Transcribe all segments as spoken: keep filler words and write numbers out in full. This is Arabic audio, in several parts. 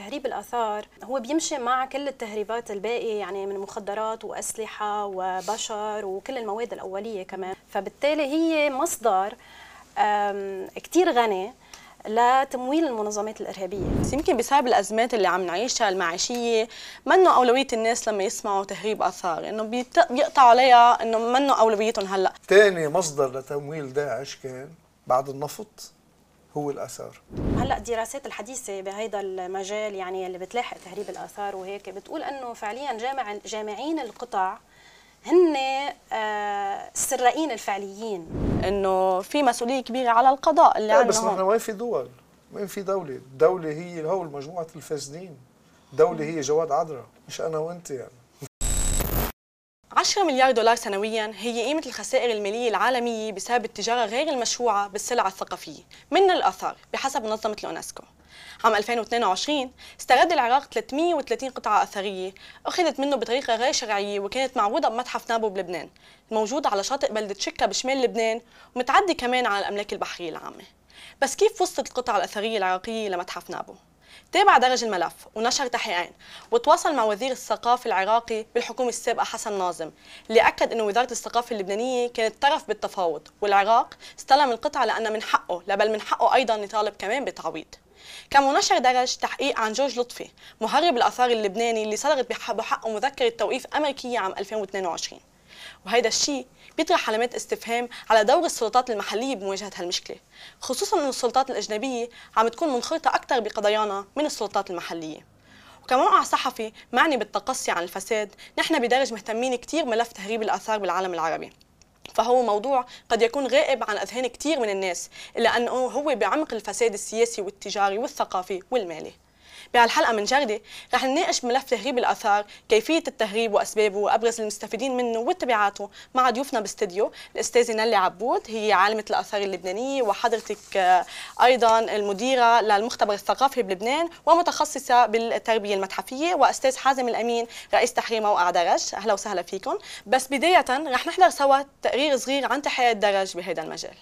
تهريب الآثار هو بيمشي مع كل التهريبات الباقية، يعني من مخدرات وأسلحة وبشر وكل المواد الأولية كمان، فبالتالي هي مصدر كتير غني لتمويل المنظمات الارهابيه. بس يمكن بسبب الازمات اللي عم نعيشها المعيشيه منه اولويه الناس لما يسمعوا تهريب اثار، انه بيقطعوا عليها، انه منه اولويتهم هلا. ثاني مصدر لتمويل داعش كان بعد النفط هو الاثار. هلا الدراسات الحديثه بهذا المجال يعني اللي بتلاحق تهريب الاثار وهيك بتقول انه فعليا جامع جامعين القطع هن السرائين الفعليين، انه في مسؤوليه كبيره على القضاء اللي عندهم. بس نحن وين في دول؟ وين في دوله؟ الدوله هي هول مجموعه الفاسدين، الدوله هي جواد عدرا، مش انا وانت يعني. عشرة مليار دولار سنويا هي قيمه الخسائر الماليه العالميه بسبب التجاره غير المشروعه بالسلع الثقافيه من الاثار بحسب منظمه اليونسكو. عام ألفين واثنين وعشرين استرد العراق ثلاثمئة وثلاثين قطعة أثرية أخذت منه بطريقة غير شرعية، وكانت معروضة بمتحف نابو بلبنان الموجود على شاطئ بلدة شكا بشمال لبنان، ومتعدي كمان على الأملاك البحرية العامة. بس كيف وصلت القطع الأثرية العراقية لمتحف نابو؟ تابع درج الملف ونشر تحقيقين وتواصل مع وزير الثقافة العراقي بالحكومة السابقة حسن ناظم، اللي أكد أنه وزارة الثقافة اللبنانية كانت طرف بالتفاوض، والعراق استلم القطعة لأنه من حقه، لبل من حقه أيضا يطالب كمان بتعويض. كما نشر درج تحقيق عن جورج لطفي مهرب الآثار اللبناني اللي صدرت بحقه مذكرة توقيف أمريكية عام ألفين واثنين وعشرين، وهذا الشيء بيطرح علامات استفهام على دور السلطات المحلية بمواجهة هالمشكلة، خصوصاً أن السلطات الأجنبية عم تكون منخرطة أكثر بقضايانا من السلطات المحلية. وكموقع صحفي معني بالتقصي عن الفساد، نحن بدرج مهتمين كتير ملف تهريب الآثار بالعالم العربي، فهو موضوع قد يكون غائب عن أذهان كتير من الناس، إلا أنه هو بعمق الفساد السياسي والتجاري والثقافي والمالي. بهالحلقة من جردة رح نناقش ملف تهريب الآثار، كيفية التهريب وأسبابه وأبرز المستفيدين منه وتبعاته، مع ضيوفنا باستديو الأستاذة نيلي عبود، هي عالمة الآثار اللبنانية وحضرتك أيضا المديرة للمختبر الثقافي بلبنان ومتخصصة بالتربية المتحفية، وأستاذ حازم الأمين رئيس تحرير موقع درج. أهلا وسهلا فيكم. بس بداية رح نحضر سوا تقرير صغير عن تحقيقات درج بهذا المجال.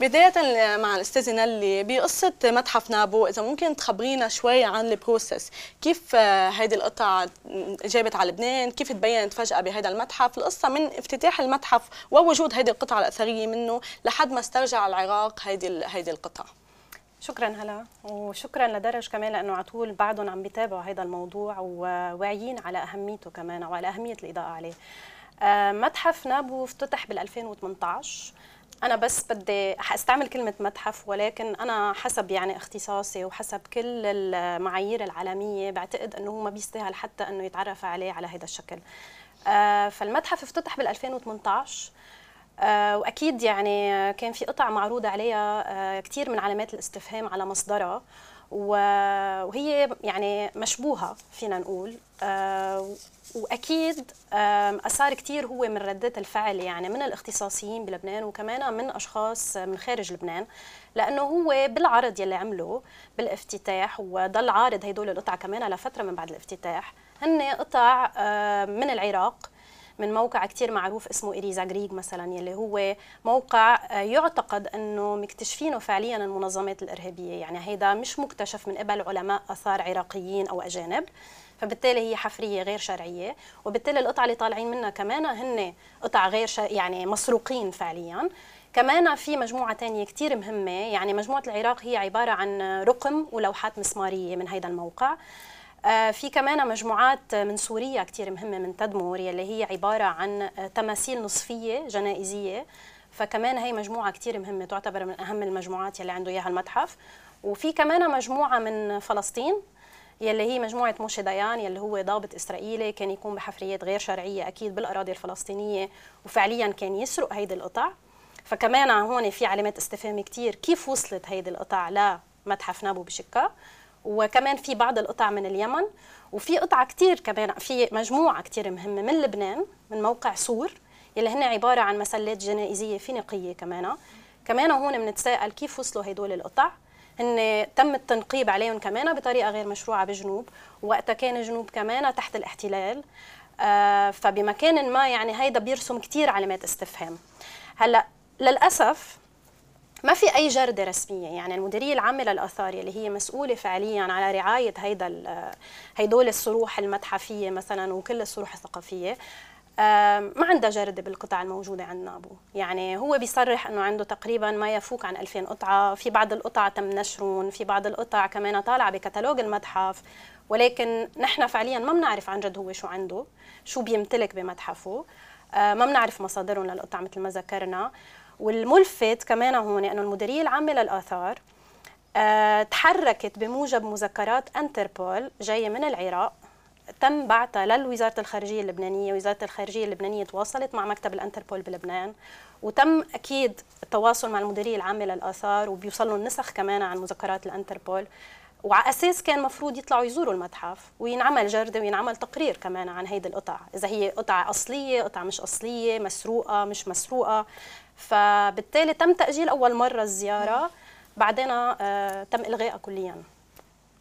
بداية مع الأستاذة نيلي، بقصة متحف نابو إذا ممكن تخبرينا شوي عن البروسيس، كيف هيدي القطع جابت على لبنان، كيف تبينت فجأة بهذا المتحف، القصة من افتتاح المتحف ووجود هيدي القطعة الأثرية منه لحد ما استرجع العراق هيدي هيدي القطعة. شكرا هلا، وشكرا لدرج كمان لأنه على طول بعدهم عم بيتابعوا هذا الموضوع وواعيين على أهميته كمان وعلى أهمية الإضاءة عليه. متحف نابو افتتح بال ألفين وثمانية عشر. أنا بس بدي أستعمل كلمة متحف، ولكن أنا حسب يعني اختصاصي وحسب كل المعايير العالمية بعتقد أنه ما بيستاهل حتى أنه يتعرف عليه على هذا الشكل. فالمتحف افتتح بال ألفين وثمانية عشر، وأكيد يعني كان في قطع معروض عليها كتير من علامات الاستفهام على مصدرها، وهي يعني مشبوهة فينا نقول، وأكيد أثار كتير هو من ردات الفعل يعني من الاختصاصيين بلبنان وكمان من أشخاص من خارج لبنان، لأنه هو بالعرض يلي عمله بالافتتاح وضل عارض هيدول القطع كمان لفترة من بعد الافتتاح، هن قطع من العراق من موقع كتير معروف اسمه إريزا جريج مثلا، يلي هو موقع يعتقد أنه مكتشفينه فعليا المنظمات الإرهابية، يعني هيدا مش مكتشف من قبل علماء أثار عراقيين أو أجانب، فبالتالي هي حفرية غير شرعية، وبالتالي القطع اللي طالعين منها كمان هن قطع غير يعني مسروقين فعليا، كمان في مجموعة تانية كتير مهمة، يعني مجموعة العراق هي عبارة عن رقم ولوحات مسمارية من هيدا الموقع. في كمان مجموعات من سوريا كتير مهمة من تدمور يلي هي عبارة عن تماثيل نصفية جنائزية، فكمان هي مجموعة كتير مهمة تعتبر من أهم المجموعات يلي عنده إياها المتحف. وفي كمان مجموعة من فلسطين يلي هي مجموعة موشي ديان يلي هو ضابط إسرائيلي كان يقوم بحفريات غير شرعية أكيد بالأراضي الفلسطينية وفعليا كان يسرق هيدي القطع، فكمان هون في علامات استفهام كتير كيف وصلت هيدي القطع لمتحف نابو بشقة. وكمان في بعض القطع من اليمن، وفي قطعة كتير كمان في مجموعة كتير مهمة من لبنان من موقع سور يلي هن عبارة عن مسلات جنائزية فينيقية. كمان كمان هون بنتساءل كيف وصلوا هدول القطع، هن تم التنقيب عليهم كمان بطريقة غير مشروعة بجنوب، وقتها كان جنوب كمان تحت الاحتلال، فبمكان ما يعني هيدا بيرسم كتير علامات استفهام. هلا للأسف ما في أي جردة رسمية، يعني المديرية العامة للآثار اللي هي مسؤولة فعلياً على رعاية هيدا هيدول الصروح المتحفية مثلاً وكل الصروح الثقافية ما عندها جردة بالقطع الموجودة عند نابو. يعني هو بيصرح أنه عنده تقريباً ما يفوق عن ألفين قطعة، في بعض القطع تم نشرهم، في بعض القطع كمان طالعة بكتالوج المتحف، ولكن نحن فعلياً ما بنعرف عن جد هو شو عنده، شو بيمتلك بمتحفه، ما بنعرف مصادرهم للقطع مثل ما ذكرنا. والملفت كمان هون أنه المديرية العامة للآثار أه تحركت بموجب مذكرات انتربول جاية من العراق تم بعتها للوزارة الخارجية اللبنانية، وزارة الخارجية اللبنانية تواصلت مع مكتب الانتربول بلبنان، وتم أكيد التواصل مع المديرية العامة للآثار وبيوصلوا النسخ كمان عن مذكرات الانتربول، وعلى أساس كان مفروض يطلعوا يزوروا المتحف وينعمل جردة وينعمل تقرير كمان عن هيدي القطع، إذا هي قطعة أصلية، قطعة مش أصلية، مسروقة، مش مسروقة. فبالتالي تم تأجيل أول مرة الزيارة، بعدين آه تم إلغائها كلياً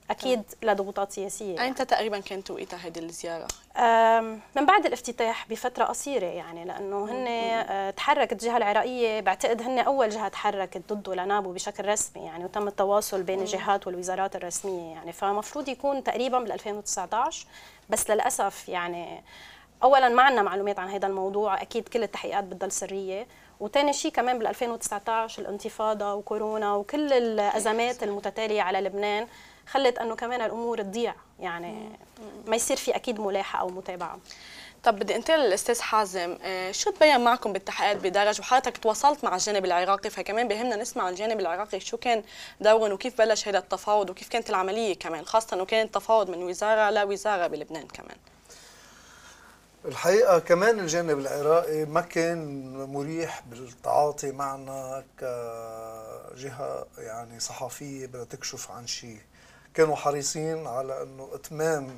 أكيد لضغوطات سياسية. يعني. أنت تقريباً كانت وقتها هذه الزيارة؟ من بعد الافتتاح بفترة قصيرة، يعني لأنه هن آه تحركت الجهة العراقية، بعتقد هن أول جهة تحركت ضده لنابو بشكل رسمي، يعني وتم التواصل بين مم. الجهات والوزارات الرسمية، يعني فمفروض يكون تقريباً بال ألفين وتسعطعش، بس للأسف يعني أولاً ما عندنا معلومات عن هذا الموضوع، أكيد كل التحقيقات بتضل سرية. وثاني شيء كمان بال ألفين وتسعطعش الانتفاضة وكورونا وكل الأزمات المتتالية على لبنان خلت أنه كمان الأمور تضيع، يعني ما يصير في أكيد ملاحة أو متابعة. طب بدي انتقل للاستاذ حازم، شو تبين معكم بالتحقيقات بدرج وحضرتك تواصلت مع الجانب العراقي، فكمان بهمنا نسمع عن الجانب العراقي شو كان دورهم وكيف بلش هذا التفاوض وكيف كانت العملية، كمان خاصة أنه كان التفاوض من وزارة لوزارة بلبنان. كمان الحقيقة كمان الجانب العراقي ما كان مريح بالتعاطي معنا كجهة يعني صحفية بدها تكشف عن شيء، كانوا حريصين على انه اتمام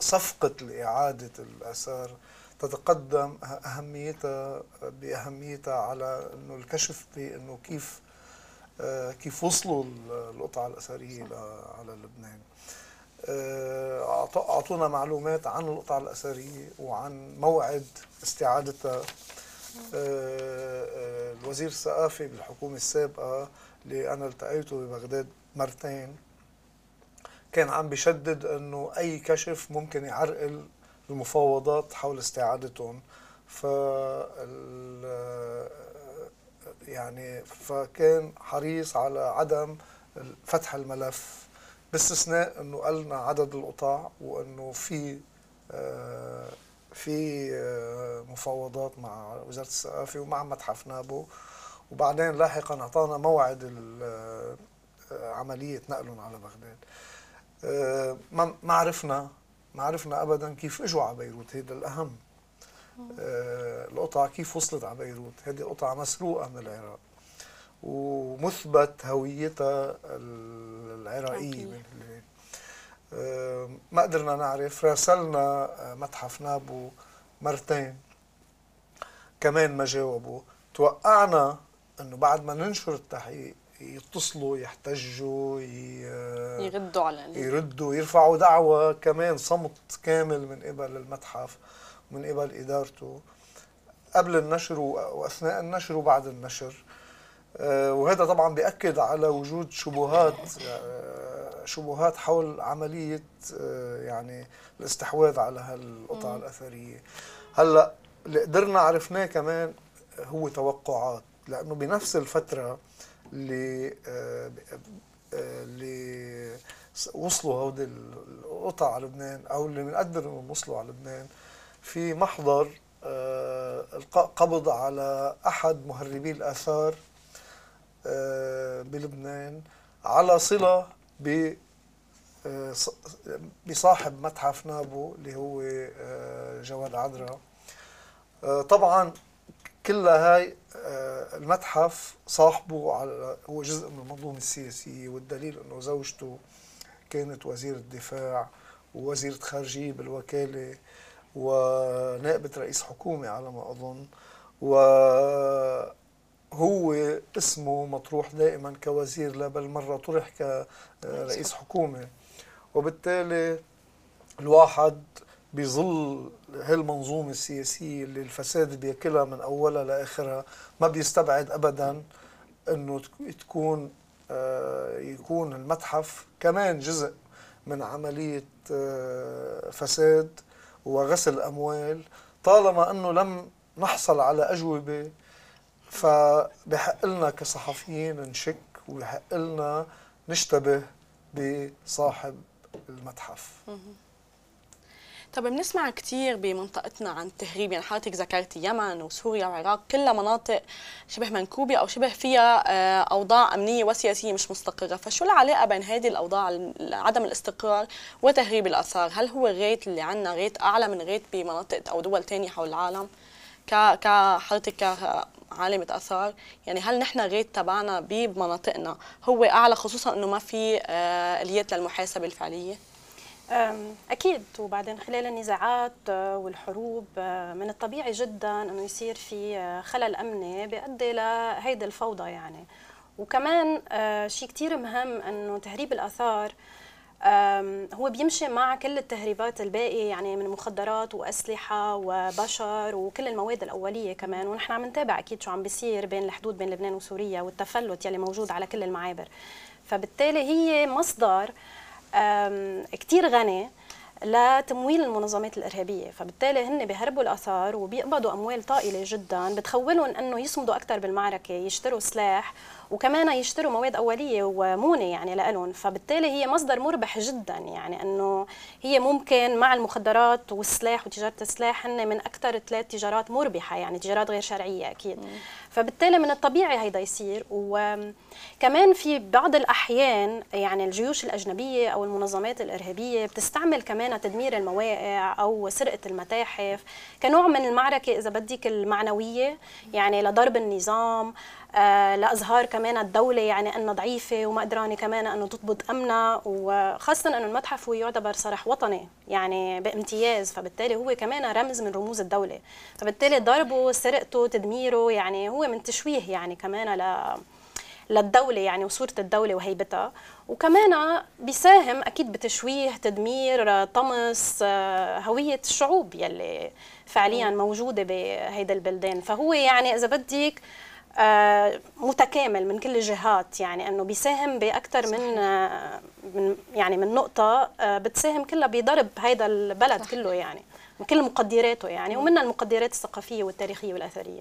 صفقة لإعادة الآثار تتقدم اهميتها باهميتها على انه الكشف بانه كيف كيف وصلوا القطع الأثرية على لبنان. أعطونا معلومات عن القطع الأثرية وعن موعد استعادتها. الوزير الثقافي بالحكومة السابقة اللي أنا التقيته ببغداد مرتين كان عم بيشدد أنه أي كشف ممكن يعرقل المفاوضات حول استعادتهم، ف يعني فكان حريص على عدم فتح الملف، باستثناء انه قلنا عدد القطاع وانه في آه في آه مفاوضات مع وزاره الثقافه ومع متحف نابو، وبعدين لاحقا اعطانا موعد عمليه نقلهم على بغداد. آه ما عرفنا ما عرفنا ابدا كيف اجوا على بيروت، هيدا الاهم. آه القطع كيف وصلت على بيروت، هذه قطعه مسروقه من العراق ومثبت هويتها العراقية. ما قدرنا نعرف، راسلنا متحف نابو مرتين كمان ما جاوبوا، توقعنا انه بعد ما ننشر التحقيق يتصلوا يحتجوا يردوا على يردوا يرفعوا دعوة، كمان صمت كامل من قبل المتحف ومن قبل ادارته قبل النشر واثناء النشر وبعد النشر. وهذا طبعا بيأكد على وجود شبهات شبهات حول عملية يعني الاستحواذ على هالقطع الأثرية. هلا اللي قدرنا عرفناه كمان هو توقعات، لأنه بنفس الفترة اللي اللي وصلوا هودي القطع على لبنان أو اللي بنقدر إنهم وصلوا على لبنان، في محضر القبض على أحد مهربي الآثار بلبنان على صلة ب بصاحب متحف نابو اللي هو جواد عدرا. طبعا كلها هاي المتحف صاحبه على هو جزء من المنظومة السياسية، والدليل انه زوجته كانت وزير الدفاع ووزيرة خارجية بالوكالة ونائبة رئيس حكومة على ما اظن، وهو اسمه مطروح دائما كوزير لا بل مرة طرح كرئيس حكومة. وبالتالي الواحد بظل هالمنظومة السياسية اللي الفساد بياكلها من أولها لآخرها ما بيستبعد أبدا أنه تكون يكون المتحف كمان جزء من عملية فساد وغسل أموال، طالما أنه لم نحصل على أجوبة. فبحق لنا كصحفيين نشك وبحق لنا نشتبه بصاحب المتحف. طب بنسمع كثير بمنطقتنا عن التهريب، يعني حضرتك ذكرت يمن وسوريا والعراق، كلها مناطق شبه منكوبه او شبه فيها اوضاع امنيه وسياسيه مش مستقره، فشو العلاقه بين هذه الاوضاع عدم الاستقرار وتهريب الاثار؟ هل هو الريت اللي عندنا ريت اعلى من ريت بمناطق او دول ثانيه حول العالم؟ كحضرتك كعالمه اثار، يعني هل نحن الريت تبعنا بمناطقنا هو اعلى، خصوصا انه ما في اليات للمحاسبه الفعليه؟ أكيد. وبعدين خلال النزاعات والحروب من الطبيعي جدا أنه يصير في خلل أمني بيؤدي لهيدي الفوضى يعني. وكمان شيء كتير مهم أنه تهريب الآثار هو بيمشي مع كل التهريبات الباقية، يعني من مخدرات وأسلحة وبشر وكل المواد الأولية كمان. ونحن عم نتابع أكيد شو عم بيصير بين الحدود بين لبنان وسوريا والتفلت يلي موجود على كل المعابر، فبالتالي هي مصدر كتير غني لتمويل المنظمات الإرهابية. فبالتالي هن بيهربوا الآثار وبيقبضوا أموال طائلة جدا بتخولهم أنه يصمدوا أكثر بالمعركة، يشتروا سلاح وكمان يشتروا مواد أولية ومونة يعني لألهم. فبالتالي هي مصدر مربح جدا، يعني أنه هي ممكن مع المخدرات والسلاح وتجارة السلاح هن من أكثر ثلاث تجارات مربحة، يعني تجارات غير شرعية أكيد. فبالتالي من الطبيعي هيدا يصير. وكمان في بعض الأحيان يعني الجيوش الأجنبية أو المنظمات الإرهابية بتستعمل كمان تدمير المواقع أو سرقة المتاحف كنوع من المعركة إذا بدك المعنوية، يعني لضرب النظام، آه لأظهار كمان الدولة يعني أنها ضعيفة وما قدرانة كمان أنه تضبط أمنها، وخاصة أنه المتحف هو يعتبر صرح وطني يعني بامتياز، فبالتالي هو كمان رمز من رموز الدولة، فبالتالي ضربه سرقته تدميره يعني هو من تشويه يعني كمان ل للدولة يعني وصورة الدولة وهيبتها، وكمان بيساهم أكيد بتشويه تدمير طمس هوية الشعوب يلي فعليا موجودة بهيدا البلدان. فهو يعني إذا بدك متكامل من كل الجهات، يعني أنه بيساهم بأكثر من يعني من نقطة بتساهم كلها بضرب هيدا البلد كله يعني وكل مقدراته يعني، ومنها المقدرات الثقافية والتاريخية والأثرية.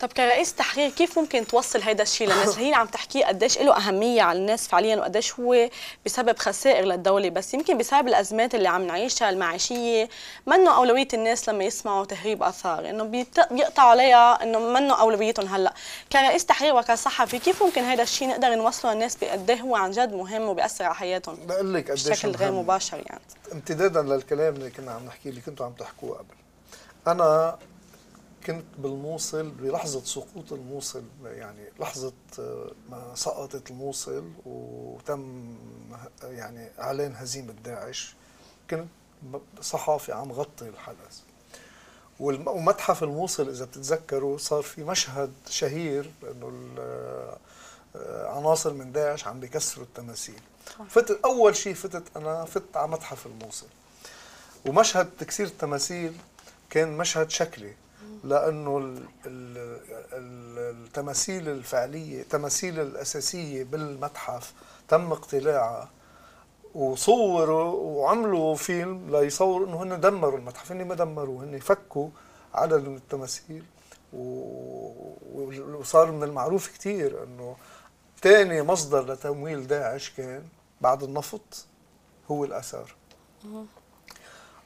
طب كرئيس تحرير كيف ممكن توصل هيدا الشيء للناس؟ هي عم تحكي قديش له أهمية على الناس فعليا وقديش هو بسبب خسائر للدولة، بس يمكن بسبب الأزمات اللي عم نعيشها المعيشية منه أولوية الناس لما يسمعوا تهريب آثار، إنه بيقطعوا عليها إنه منه أولويتهم. هلا كرئيس تحرير وكصحفي كيف ممكن هيدا الشيء نقدر نوصله للناس بقديه هو عن جد مهم وبيأثر على حياتهم بشكل غير مباشر؟ يعني امتدادا للكلام اللي كنا عم نحكيه اللي كنتوا عم تحكوه قبل، أنا كنت بالموصل بلحظة سقوط الموصل، يعني لحظة ما سقطت الموصل وتم يعني إعلان هزيمة داعش كنت صحافي عم غطي الحدث. ومتحف الموصل إذا بتتذكروا صار في مشهد شهير إنه عناصر من داعش عم بيكسروا التماثيل. فتت أول شيء فتت أنا فتت على متحف الموصل، ومشهد تكسير التماثيل كان مشهد شكلي، لأنه التماثيل الفعلية التماثيل الأساسية بالمتحف تم اقتلاعها وصوروا وعملوا فيلم ليصوروا أنه هن دمروا المتحف، هن ما دمروا، هن فكوا عدد من التماثيل وصار من المعروف كتير انه تاني مصدر لتمويل داعش كان بعد النفط هو الاثار.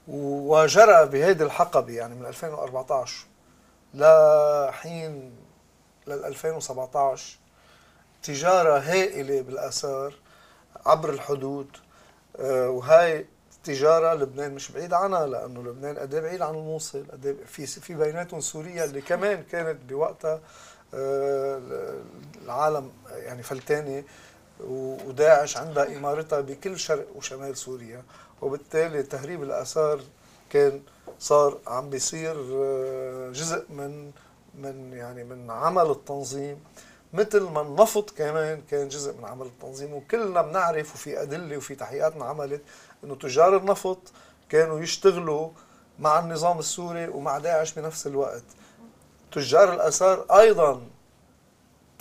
وجرى بهذه الحقبه يعني من ألفين وأربعطعش لحين لل ألفين وسبعطعش تجاره هائله بالاثار عبر الحدود، وهي تجارة لبنان مش بعيد عنها، لأنه لبنان قد ايه بعيد عن الموصل، قد ايه في في بيناتهم سوريا اللي كمان كانت بوقتها العالم يعني فلتانة، وداعش عندها إمارتها بكل شرق وشمال سوريا، وبالتالي تهريب الآثار كان صار عم بيصير جزء من من يعني من عمل التنظيم، مثل ما النفط كمان كان جزء من عمل التنظيم. وكلنا بنعرف وفي أدلة وفي تحقيقات انعملت انه تجار النفط كانوا يشتغلوا مع النظام السوري ومع داعش بنفس الوقت. تجار الآثار ايضا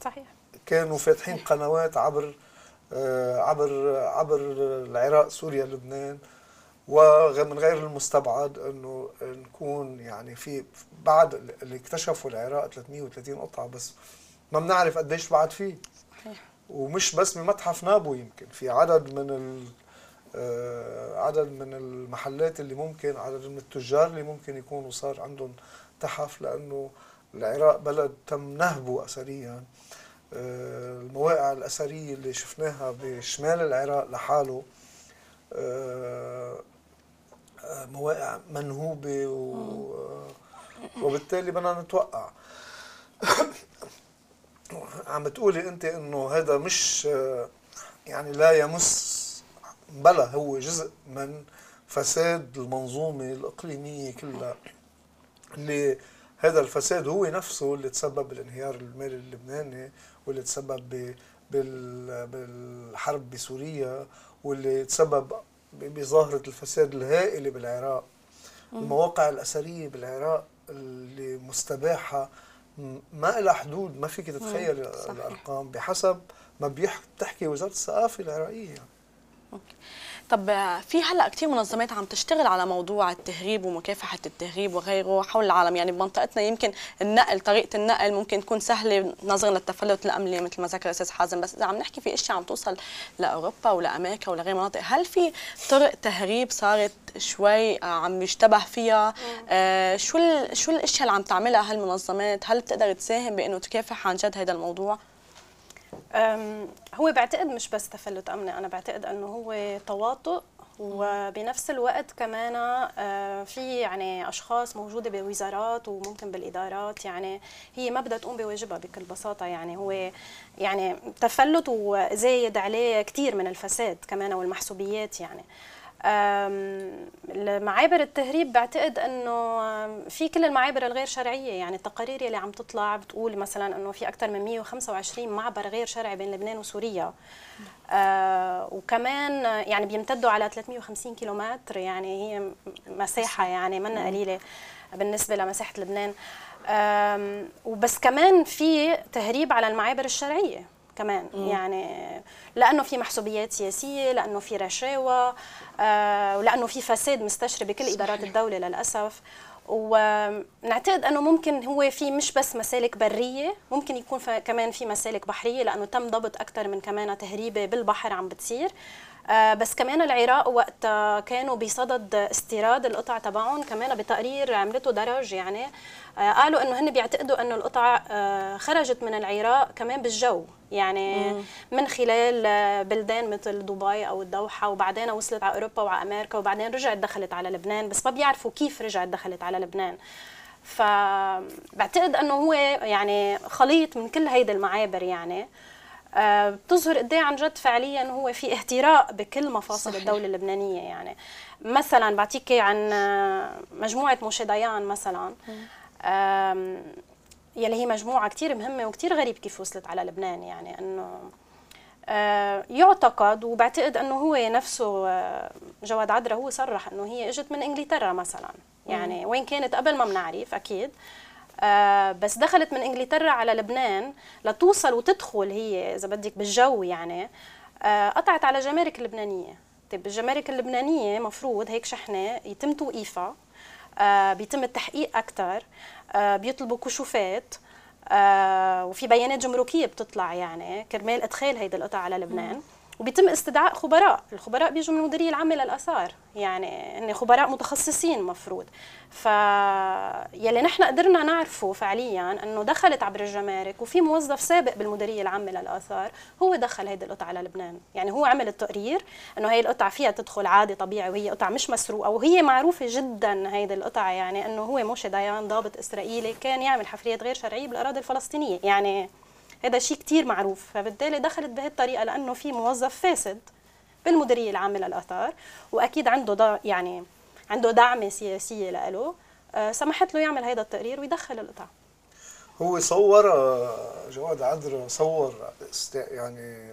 صحيح كانوا فاتحين قنوات عبر عبر عبر العراق سوريا لبنان، ومن غير المستبعد انه نكون يعني في بعد اللي اكتشفوا العراق ثلاثمئة وثلاثين قطعة بس ما بنعرف قديش بعد فيه. صحيح. ومش بس بمتحف نابو، يمكن في عدد من ال عدد من المحلات اللي ممكن، عدد من التجار اللي ممكن يكونوا صار عندهم تحف، لأنه العراق بلد تم نهبه أثريا. المواقع الأثرية اللي شفناها بشمال العراق لحاله مواقع منهوبة، وبالتالي بدنا نتوقع. عم بتقولي أنت إنه هذا مش يعني لا يمس، بلى هو جزء من فساد المنظومة الإقليمية كلها، اللي هذا الفساد هو نفسه اللي تسبب بالانهيار المالي اللبناني، واللي تسبب بالحرب بسوريا، واللي تسبب بظاهرة الفساد الهائلة بالعراق. المواقع الأثرية بالعراق اللي مستباحة ما لها حدود، ما فيك تتخيل الأرقام بحسب ما بتحكي وزارة الثقافة العراقية يعني. أوكي. طب في هلا كثير منظمات عم تشتغل على موضوع التهريب ومكافحه التهريب وغيره حول العالم، يعني بمنطقتنا يمكن النقل طريقه النقل ممكن تكون سهله نظرا للتفلت الامني مثل ما ذكر استاذ حازم، بس اذا عم نحكي في اشياء عم توصل لاوروبا ولامريكا ولغير مناطق، هل في طرق تهريب صارت شوي عم يشتبه فيها؟ آه شو ال شو الاشياء اللي عم تعملها هالمنظمات؟ هل بتقدر تساهم بانه تكافح عن جد هذا الموضوع؟ هو بعتقد مش بس تفلت أمني، أنا بعتقد أنه هو تواطؤ، وبنفس الوقت كمان في يعني أشخاص موجودة بوزارات وممكن بالإدارات يعني هي ما بدها تقوم بواجبها بكل بساطة. يعني هو يعني تفلت وزايد عليه كتير من الفساد كمان والمحسوبيات. يعني معابر التهريب بعتقد انه في كل المعابر الغير شرعيه، يعني التقارير اللي عم تطلع بتقول مثلا انه في اكثر من مئة وخمسة وعشرين معبر غير شرعي بين لبنان وسوريا، آه وكمان يعني بيمتدوا على ثلاثمئة وخمسين كيلومتر، يعني هي مساحه يعني منا قليله بالنسبه لمساحه لبنان. آه وبس كمان في تهريب على المعابر الشرعيه كمان، يعني لأنه في محسوبيات سياسية، لأنه في رشاوى، آه، ولأنه في فساد مستشري بكل إدارات الدولة للأسف. ونعتقد أنه ممكن هو في مش بس مسالك برية، ممكن يكون كمان في مسالك بحرية، لأنه تم ضبط أكثر من كمان تهريبة بالبحر عم بتصير. آه بس كمان العراق وقت كانوا بصدد استيراد القطع تبعهم، كمان بتقرير عملته درج يعني آه قالوا انه هن بيعتقدوا انه القطع آه خرجت من العراق كمان بالجو، يعني مم. من خلال آه بلدان مثل دبي او الدوحه، وبعدين وصلت على اوروبا وعلى امريكا، وبعدين رجعت دخلت على لبنان، بس ما بيعرفوا كيف رجعت دخلت على لبنان. فبعتقد انه هو يعني خليط من كل هيدي المعابر، يعني بتظهر قد ايه عن جد فعليا هو في اهتراء بكل مفاصل صحيح. الدوله اللبنانيه. يعني مثلا بعطيك عن مجموعه موشي ديان مثلا، يلي هي مجموعه كثير مهمه وكثير غريب كيف وصلت على لبنان، يعني انه يعتقد، وبعتقد انه هو نفسه جواد عدرا هو صرح انه هي اجت من انجلترا مثلا، يعني وين كانت قبل ما بنعرف اكيد، آه بس دخلت من انجلترا على لبنان لتوصل وتدخل هي اذا بدك بالجو، يعني آه قطعت على جمارك اللبنانيه. طيب الجمارك اللبنانيه مفروض هيك شحنه يتم توقيفها، آه بيتم التحقيق اكثر، بيطلبوا كشوفات وفي بيانات جمركيه بتطلع يعني كرمال ادخال هيدي القطع على لبنان، وبيتم استدعاء خبراء، الخبراء بيجوا من المديريه العامه للاثار، يعني هن خبراء متخصصين مفروض. ف يلي نحن قدرنا نعرفه فعليا انه دخلت عبر الجمارك، وفي موظف سابق بالمديريه العامه للاثار هو دخل هيدي القطعه على لبنان، يعني هو عمل التقرير انه هي القطعه فيها تدخل عادي طبيعي وهي قطعه مش مسروقه، وهي معروفه جدا هيدي القطعه، يعني انه هو موشي دايان ضابط اسرائيلي كان يعمل حفريات غير شرعيه بالاراضي الفلسطينيه، يعني هذا شيء كثير معروف، فبالتالي دخلت بهالطريقه لانه في موظف فاسد بالمديريه العامه للاثار واكيد عنده دا يعني عنده دعم سياسيه لإله، سمحت له يعمل هذا التقرير ويدخل القطع. هو صور جواد عذرة صور يعني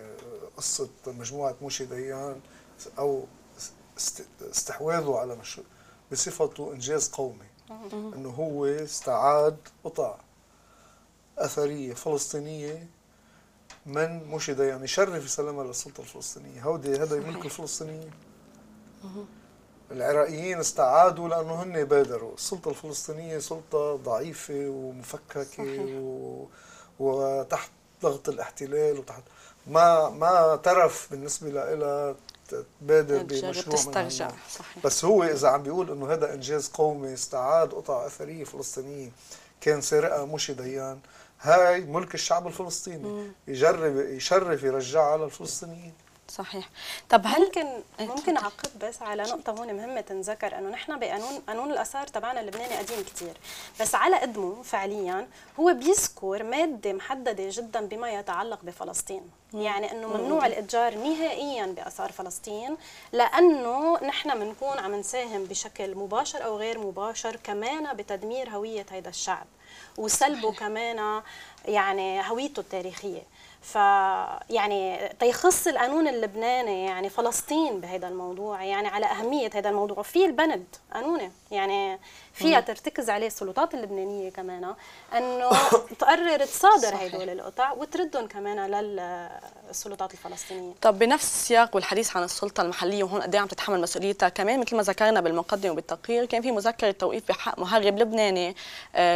قصه مجموعه موشي ديان او استحواذه على مشروع بصفته انجاز قومي، انه هو استعاد قطع أثرية فلسطينية من موشي ديان، يعني يشرف سلامها للسلطة الفلسطينية، هودي هذا يملك الفلسطينيين. العراقيين استعادوا لأنه هن بادروا، السلطة الفلسطينية سلطة ضعيفة ومفككة و... وتحت ضغط الاحتلال وتحت ما ما ترف بالنسبة لها تبادر بمشروع تسترجع. صحيح. بس هو إذا عم بيقول إنه هذا إنجاز قومي استعاد قطع أثرية فلسطينية كان سرقة موشي ديان، هاي ملك الشعب الفلسطيني. مم. يجرب يشرف يرجعها على الفلسطينيين. صحيح. طب هل ممكن ممكن اعقب بس على نقطه هون مهمه تنذكر، انه نحن بقانون قانون الاثار تبعنا اللبناني قديم كثير، بس على قدمه فعليا هو بيذكر ماده محدده جدا بما يتعلق بفلسطين، يعني انه ممنوع الاتجار نهائيا باثار فلسطين، لانه نحن بنكون عم نساهم بشكل مباشر او غير مباشر كمان بتدمير هويه هذا الشعب وسلبه كمان يعني هويته التاريخيه. ف يعني تيخص القانون اللبناني يعني فلسطين بهذا الموضوع، يعني على اهميه هذا الموضوع، في البند قانوني يعني فيها ترتكز عليه السلطات اللبنانيه كمان انه تقرر تصادر هدول القطع وتردهم كمان للسلطات الفلسطينيه. طب بنفس السياق والحديث عن السلطه المحليه وهون قد ايه عم تتحمل مسؤوليتها، كمان مثل ما ذكرنا بالمقدمه وبالتقرير كان في مذكره توقيف بحق مهرب لبناني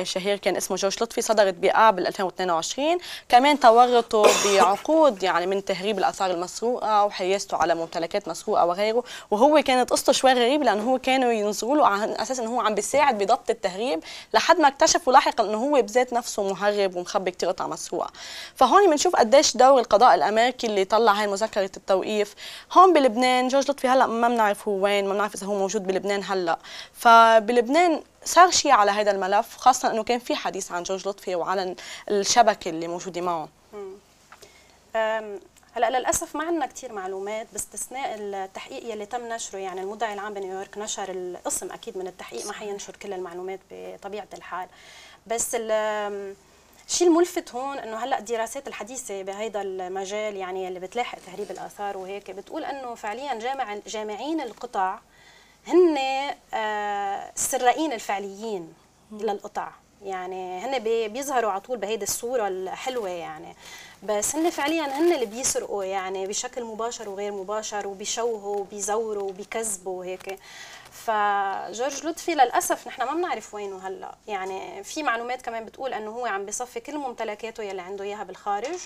شهير كان اسمه جورج لطفي، صدرت بآب ألفين واثنين وعشرين، كمان تورطه بعقود يعني من تهريب الاثار المسروقه وحيازته على ممتلكات مسروقه وغيره، وهو كانت قصته شوي غريبه لانه هو كانوا ينظروا له على اساس انه هو عم بيساعد بضبط التهريب، لحد ما اكتشفوا لاحقا انه هو بذات نفسه مهرب ومخبي كثير قطع مسروقه. فهون بنشوف قديش دور القضاء الامريكي اللي طلع هاي مذكره التوقيف. هون بلبنان جورج لطفي هلا ما بنعرف هو وين، ما بنعرف اذا هو موجود بلبنان هلا، فبلبنان صار شيء على هذا الملف، خاصه انه كان في حديث عن جورج لطفي وعن الشبكه اللي موجوده معه. هلا للاسف ما عندنا كثير معلومات باستثناء التحقيق يلي تم نشره، يعني المدعي العام بنيويورك نشر القسم اكيد من التحقيق، ما حينشر كل المعلومات بطبيعه الحال. بس الشيء الملفت هون انه هلا الدراسات الحديثه بهيدا المجال يعني اللي بتلاحق تهريب الاثار وهيك بتقول انه فعليا جامع جامعين القطع هن السراقين الفعليين للقطع، يعني هن بيظهروا على طول بهيدي الصوره الحلوه يعني، بس هن فعليا هن اللي بيسرقوا يعني بشكل مباشر وغير مباشر، وبيشوهوا وبيزوروا وبيكذبوا وهيك. فجورج لطفي للاسف نحن ما بنعرف وينه هلا، يعني في معلومات كمان بتقول انه هو عم بيصفي كل ممتلكاته يلي عنده اياها بالخارج،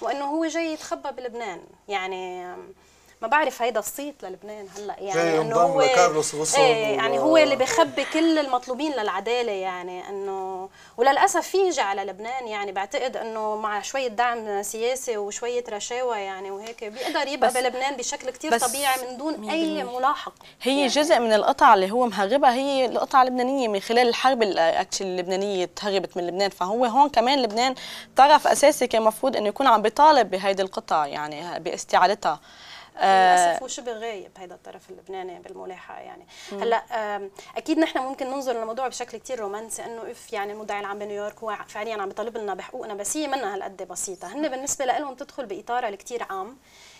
وانه هو جاي يتخبى بلبنان، يعني ما بعرف هيدا الصيت للبنان هلا، يعني انه هو ايه يعني هو اللي بخبي كل المطلوبين للعداله، يعني انه وللاسف في يجي على لبنان، يعني بعتقد انه مع شويه دعم سياسي وشويه رشاوى يعني وهيك بيقدر يبقى بلبنان بشكل كثير طبيعي من دون اي ملاحقه. هي يعني جزء من القطع اللي هو مهربها هي القطع اللبنانيه من خلال الحرب اللبنانيه تهربت من لبنان، فهو هون كمان لبنان طرف اساسي كان المفروض انه يكون عم بيطالب بهيدي القطع يعني باستعادتها. للاسف هو شبه غايب هيدا الطرف اللبناني بالملاحقه يعني. مم. هلا اكيد نحن ممكن ننظر للموضوع بشكل كثير رومانسي، انه اف يعني المدعي العام بنيويورك هو فعليا عم بيطالب لنا بحقوقنا، بس هي منها هالقد بسيطه، هن بالنسبه لهم تدخل باطارها الكثير عام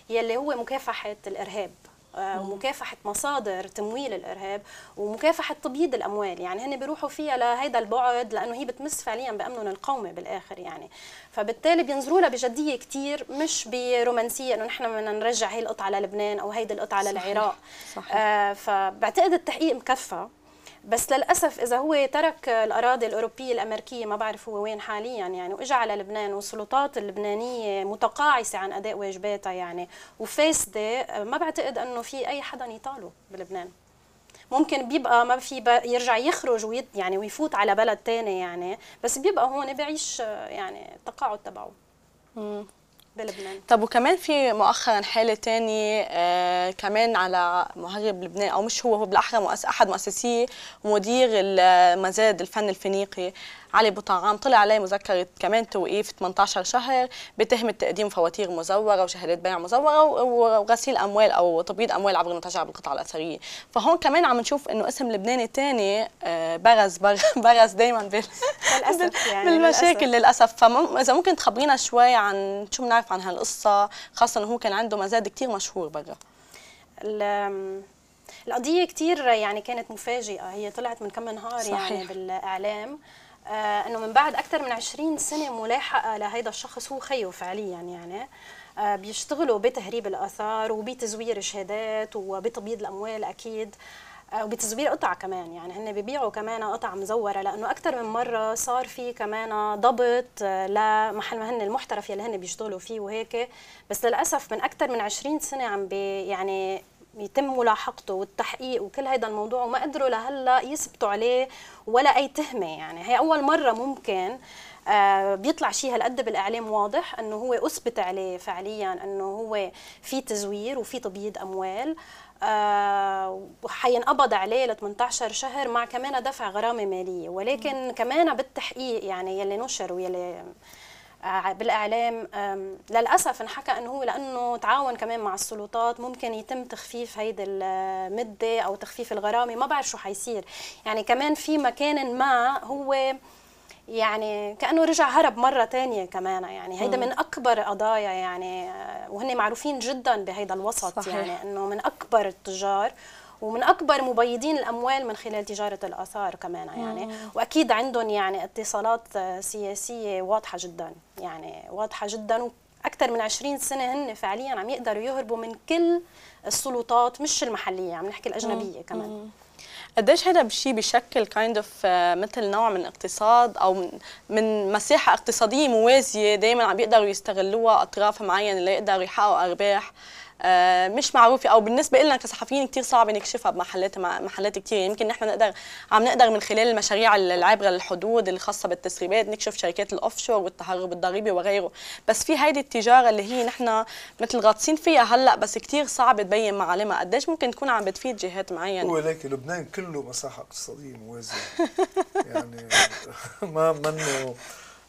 يلي هو مكافحه الارهاب ومكافحه مصادر تمويل الارهاب ومكافحه تبييض الاموال، يعني هن بيروحوا فيها لهيدا البعد لانه هي بتمس فعليا بامنهم القومي بالاخر يعني، فبالتالي بينظروا لها بجديه كثير مش برومانسيه انه نحن بدنا نرجع هي القطعه للبنان او هيدي القطعه للعراق. آه فبعتقد التحقيق مكفى، بس للأسف إذا هو ترك الأراضي الأوروبية الأمريكية، ما بعرف هو وين حاليا يعني، وإجا على لبنان والسلطات اللبنانية متقاعسة عن أداء واجباتها يعني وفاسدة، ما بعتقد أنه في أي حدا يطاله بلبنان. ممكن بيبقى ما في يرجع يخرج ويت يعني ويفوت على بلد تاني يعني، بس بيبقى هون بيعيش يعني التقاعد تبعه بلبنان. طب وكمان في مؤخرا حاله ثانيه آه كمان على مهرب لبنان، او مش هو هو بالاحرى مؤس احد مؤسسيه ومدير مزاد الفن الفينيقي علي بوطعام، طلع عليه مذكره كمان توقيف ثمانية عشر شهر بتهمه تقديم فواتير مزوره وشهادات بيع مزوره وغسيل اموال او تبييض اموال عبر المنتجع بالقطاع الاثريه. فهون كمان عم نشوف انه اسم لبناني ثاني آه برز برز دائما بال للاسف يعني بالمشاكل للاسف. فاذا ممكن تخبرينا شوي عن شو بنعرف عن هالقصة، خاصة انه هو كان عنده مزاد كتير مشهور برا. القضية كتير يعني كانت مفاجئة، هي طلعت من كم نهار يعني بالإعلام آه انه من بعد أكثر من عشرين سنة ملاحقة لهيدا الشخص، هو خيه فعليا يعني آه بيشتغلوا بتهريب الآثار وبتزوير شهادات وبتبييض الأموال أكيد وبتزوير قطع كمان، يعني هن ببيعوا كمان قطع مزوره، لانه اكثر من مره صار في كمان ضبط لمحل ما هن المحترف يلي هن بيشتغلوا فيه وهيك، بس للاسف من اكثر من عشرين سنة عم بي يعني يتم ملاحقته والتحقيق وكل هيدا الموضوع، وما قدروا لهلا يثبتوا عليه ولا اي تهمه. يعني هي اول مره ممكن آه بيطلع شيء هالقد بالاعلام واضح انه هو اثبت عليه فعليا انه هو في تزوير وفي تبييض اموال آه وحينقبض عليه ل ثمانية عشر شهر مع كمان دفع غرامه ماليه، ولكن كمان بالتحقيق يعني يلي نشر ويلي آه بالاعلام للاسف انحكى انه هو لانه تعاون كمان مع السلطات ممكن يتم تخفيف هيدي المده او تخفيف الغرامه، ما بعرف شو حيصير يعني. كمان في مكان ما هو يعني كأنه رجع هرب مرة تانية كمان يعني، هيدا من أكبر قضايا يعني، وهن معروفين جدا بهيدا الوسط. صحيح. يعني أنه من أكبر التجار ومن أكبر مبيضين الأموال من خلال تجارة الآثار كمان يعني مم. وأكيد عندهم يعني اتصالات سياسية واضحة جدا يعني واضحة جدا، وأكثر من عشرين سنة هن فعليا عم يقدروا يهربوا من كل السلطات، مش المحلية عم نحكي الأجنبية مم. كمان مم. قديش هذا الشيء بشكل كايند اوف مثل نوع من اقتصاد او من, من مساحه اقتصاديه موازيه دائما عم بيقدروا يستغلوها اطراف معينه ليقدروا يحققوا ارباح مش معروفه، او بالنسبه لنا كصحفيين كثير صعب نكشفها بمحلات محلات كثير. يمكن نحن نقدر عم نقدر من خلال المشاريع العابره للحدود الخاصه بالتسريبات نكشف شركات الاوفشور والتهرب الضريبي وغيره، بس في هيدي التجاره اللي هي نحن مثل غاطسين فيها هلا بس كثير صعب تبين معالمها. قديش ممكن تكون عم بتفيد جهات معينه؟ ولكن يعني. لبنان كله مساحه اقتصاديه موازيه يعني ما منه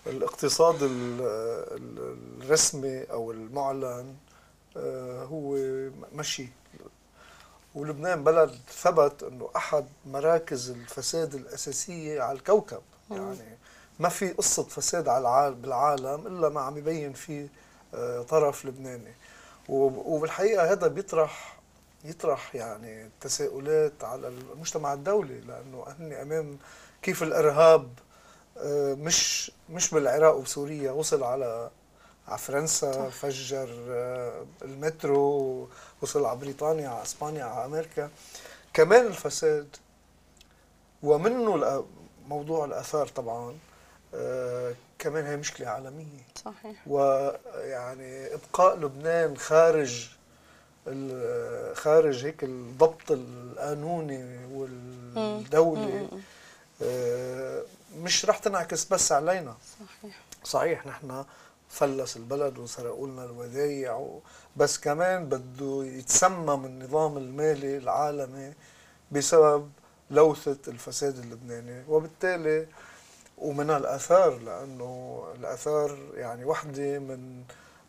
الاقتصاد الرسمي او المعلن هو مشي، ولبنان بلد ثبت انه احد مراكز الفساد الاساسيه على الكوكب يعني ما في قصه فساد على بالعالم الا ما عم يبين فيه طرف لبناني. وبالحقيقه هذا بيطرح يطرح يعني تساؤلات على المجتمع الدولي، لانه هن امام كيف الارهاب مش مش بالعراق وسوريا وصل على على فرنسا، فجر المترو، وصل على بريطانيا، على اسبانيا، على امريكا. كمان الفساد ومنه موضوع الاثار طبعا كمان هي مشكله عالميه. صحيح. ويعني ابقاء لبنان خارج خارج هيك الضبط القانوني والدولي مش رح تنعكس بس علينا. صحيح صحيح نحن فلس البلد وسرقوا لنا الودايع، بس كمان بده يتسمم النظام المالي العالمي بسبب لوثة الفساد اللبناني، وبالتالي ومنها الآثار، لأنه الآثار يعني وحدة من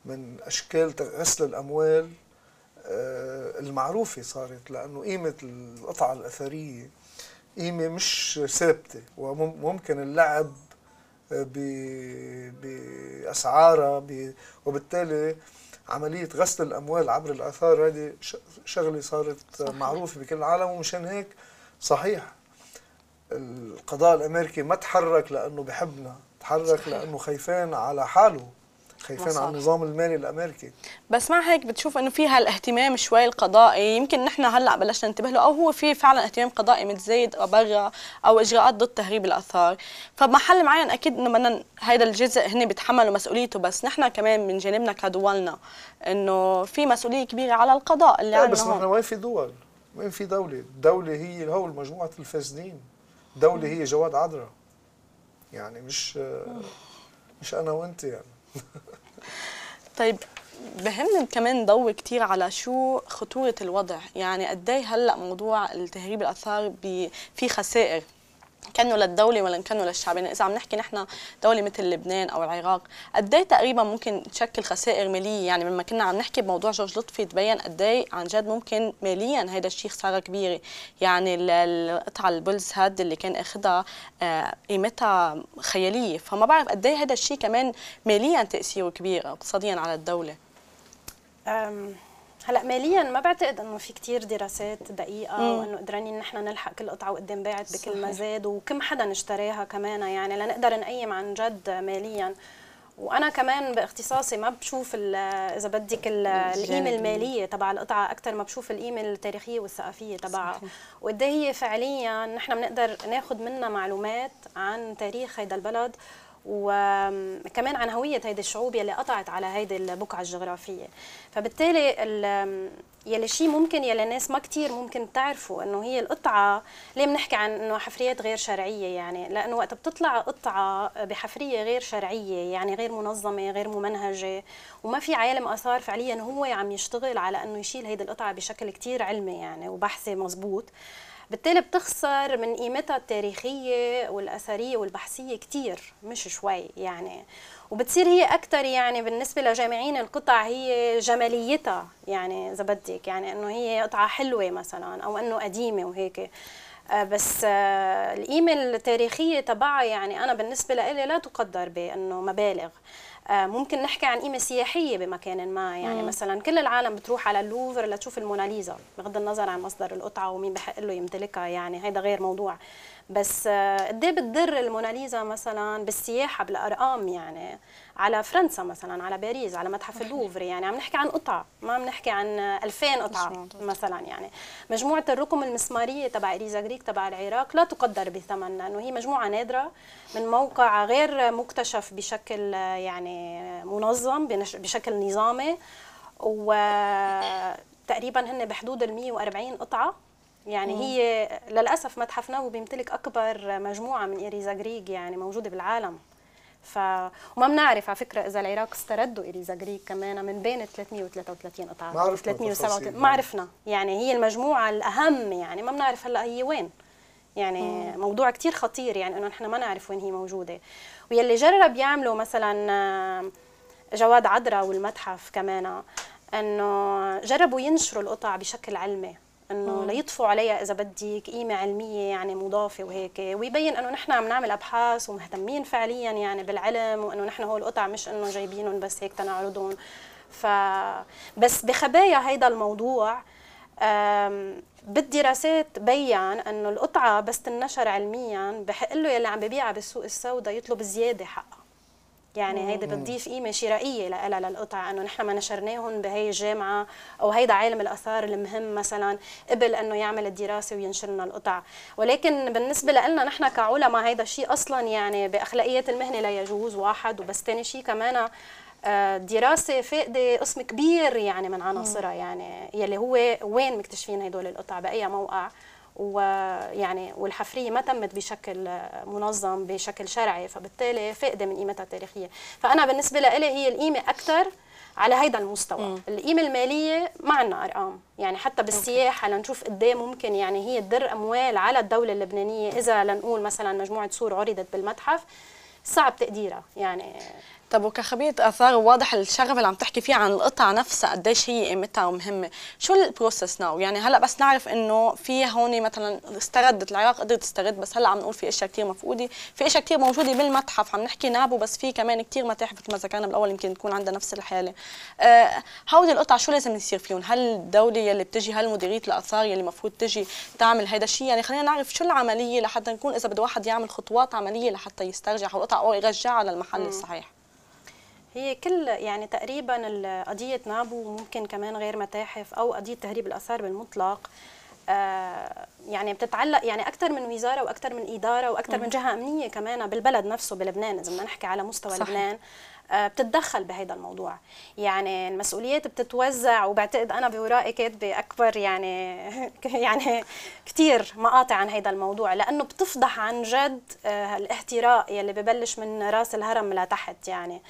من أشكال غسل الأموال المعروفة صارت، لأنه قيمة القطعة الأثرية قيمة مش ثابتة وممكن اللعب بأسعارها، وبالتالي عملية غسل الأموال عبر الآثار هذه شغلة صارت معروفة بكل العالم. ومشان هيك صحيح القضاء الأمريكي ما تحرك لأنه بحبنا، تحرك لأنه خايفان على حاله، خايفين على النظام المالي الامريكي. بس مع هيك بتشوف انه في هالاهتمام شوي القضائي، يمكن نحن هلا بلشنا ننتبه له، او هو في فعلا اهتمام قضائي متزايد او برا، او اجراءات ضد تهريب الاثار، فبمحل معين اكيد انه بدنا هذا الجزء هن بيتحملوا مسؤوليته، بس نحن كمان من جانبنا كدولنا انه في مسؤوليه كبيره على القضاء اللي عندنا. بس نحن وين في دول؟ وين في دوله؟ الدوله هي هول مجموعه الفاسدين، دوله هي جواد عدرا، يعني مش مش انا وانت يعني. طيب بهمني كمان نضوي كثير على شو خطوره الوضع، يعني قد ايه هلا موضوع التهريب الاثار في خسائر كانوا للدوله ولا كانوا للشعب، يعني اذا عم نحكي نحن دوله مثل لبنان او العراق قد ايه تقريبا ممكن تشكل خسائر ماليه؟ يعني لما كنا عم نحكي بموضوع جورج لطفي تبين قد ايه عن جد ممكن ماليا هيدا الشيء خساره كبيره، يعني القطعه البولز هاد اللي كان اخذها قيمتها خياليه، فما بعرف قد ايه هيدا الشيء كمان ماليا تاثيره كبير اقتصاديا على الدوله. هلا ماليا ما بعتقد انه في كثير دراسات دقيقه وانه قدرانين نحن نلحق كل قطعه وقدام باعت بكل مزاد وكم حدا اشتراها كمان، يعني لنقدر نقيم عن جد ماليا. وانا كمان باختصاصي ما بشوف اذا بدك القيمه الماليه تبع القطعه اكثر ما بشوف القيمه التاريخيه والثقافيه تبعها، وقد هي فعليا نحن بنقدر ناخذ منها معلومات عن تاريخ هيدا البلد وكمان عن هوية هيدي الشعوب يلي قطعت على هيدي البقعة الجغرافية. فبالتالي يلي شيء ممكن يلي الناس ما كتير ممكن تعرفوا انه هي القطعة، ليه بنحكي عن انه حفريات غير شرعية؟ يعني لانه وقت بتطلع قطعة بحفرية غير شرعية يعني غير منظمة غير ممنهجة وما في عالم آثار فعليا هو عم يشتغل على انه يشيل هيدي القطعة بشكل كتير علمي يعني وبحثي مزبوط، بالتالي بتخسر من قيمتها التاريخيه والاثريه والبحثيه كتير مش شوي يعني، وبتصير هي اكثر يعني بالنسبه لجامعين القطع هي جماليتها، يعني اذا بدك يعني انه هي قطعه حلوه مثلا او انه قديمه وهيك، بس القيمه التاريخيه تبعها يعني انا بالنسبه لي لا تقدر بانه مبالغ. ممكن نحكي عن قيمه سياحيه بمكان ما، يعني مم. مثلا كل العالم بتروح على اللوفر لتشوف الموناليزا بغض النظر عن مصدر القطعه ومين بحق له يمتلكها، يعني هيدا غير موضوع، بس قد ايه بتضر الموناليزا مثلا بالسياحه بالارقام يعني على فرنسا مثلا على باريس على متحف اللوفر، يعني عم نحكي عن قطعه ما عم نحكي عن ألفين قطعه مثلا. يعني مجموعه الركم المسماريه تبع إريزا غريك تبع العراق لا تقدر بثمن لانه هي مجموعه نادره من موقع غير مكتشف بشكل يعني منظم بشكل نظامي، وتقريبا هن بحدود ال مئة وأربعين قطعه، يعني مم. هي للاسف متحف نابو بيمتلك اكبر مجموعه من إريزا غريك يعني موجوده بالعالم، ف وما بنعرف على فكره اذا العراق استردوا إريزا غريك كمان من بين ثلاثمئة وثلاثة وثلاثين قطعه ما عرفنا ثلاثمئة وسبعة وثلاثين ما عرفنا، يعني هي المجموعه الاهم يعني ما بنعرف هلا هي وين، يعني مم. موضوع كثير خطير يعني انه نحن ما نعرف وين هي موجوده. ويلي جرب يعملوا مثلا جواد عدرا والمتحف كمان انه جربوا ينشروا القطع بشكل علمي انه ليطفوا عليها اذا بدك قيمه علميه يعني مضافه وهيك، ويبين انه نحن عم نعمل ابحاث ومهتمين فعليا يعني بالعلم وانه نحن هول القطع مش انه جايبينهم بس هيك تنعرضهم. ف بس بخبايا هيدا الموضوع بالدراسات بين انه القطعه بس تنشر علميا بحق له يلي عم ببيعها بالسوق السوداء يطلب زياده حقها، يعني هيدي بتضيف قيمه شرائيه لها للقطعه انه نحن ما نشرناهم بهي الجامعه او هيدا عالم الاثار المهم مثلا قبل انه يعمل الدراسه وينشر لنا القطع، ولكن بالنسبه لنا نحن كعلماء هيدا الشيء اصلا يعني باخلاقيات المهنه لا يجوز واحد، وبس ثاني شيء كمان الدراسه فاقده قسم كبير يعني من عناصرها يعني يلي هو وين مكتشفين هدول القطع باي موقع، ويعني والحفريه ما تمت بشكل منظم بشكل شرعي، فبالتالي فاقده من قيمتها التاريخيه. فانا بالنسبه لي هي القيمه اكثر على هيدا المستوى. مم. القيمه الماليه ما عندنا ارقام، يعني حتى بالسياحه لنشوف قد ايه ممكن يعني هي تدر اموال على الدوله اللبنانيه، اذا لنقول مثلا مجموعه صور عرضت بالمتحف صعب تقديرها يعني. طب وكخبيرة آثار واضح الشغف اللي عم تحكي فيه عن القطعة نفسها قديش هي قيمتها ومهمة، شو البروسس ناو؟ يعني هلا بس نعرف انه في هون مثلا استردت العراق قدرت تسترد، بس هلا عم نقول في اشياء كثير مفقودة، في اشياء كثير موجودة بالمتحف، عم نحكي نابو بس في كمان كثير متاحف مثل ما ذكرنا بالاول يمكن تكون عندها نفس الحالة. أه هودي القطع شو لازم يصير فيهم؟ هل الدولة يلي بتجي هل مديرية الآثار يلي المفروض تجي تعمل هذا الشيء؟ يعني خلينا نعرف شو العملية لحتى نكون اذا بده واحد يعمل خطوات عملية لحتى يسترجع القطع او يرجعها للمحل الصحيح. هي كل يعني تقريبا قضية نابو وممكن كمان غير متاحف أو قضية تهريب الآثار بالمطلق يعني بتتعلق يعني أكثر من وزارة وأكثر من إدارة وأكثر من جهة أمنية كمان بالبلد نفسه بلبنان، إذا بدنا نحكي على مستوى صحيح. لبنان بتتدخل بهذا الموضوع، يعني المسؤوليات بتتوزع، وبعتقد أنا بورائي كاتبة أكبر يعني يعني كثير مقاطع عن هذا الموضوع، لأنه بتفضح عن جد الاحتراق يلي ببلش من راس الهرم لتحت. يعني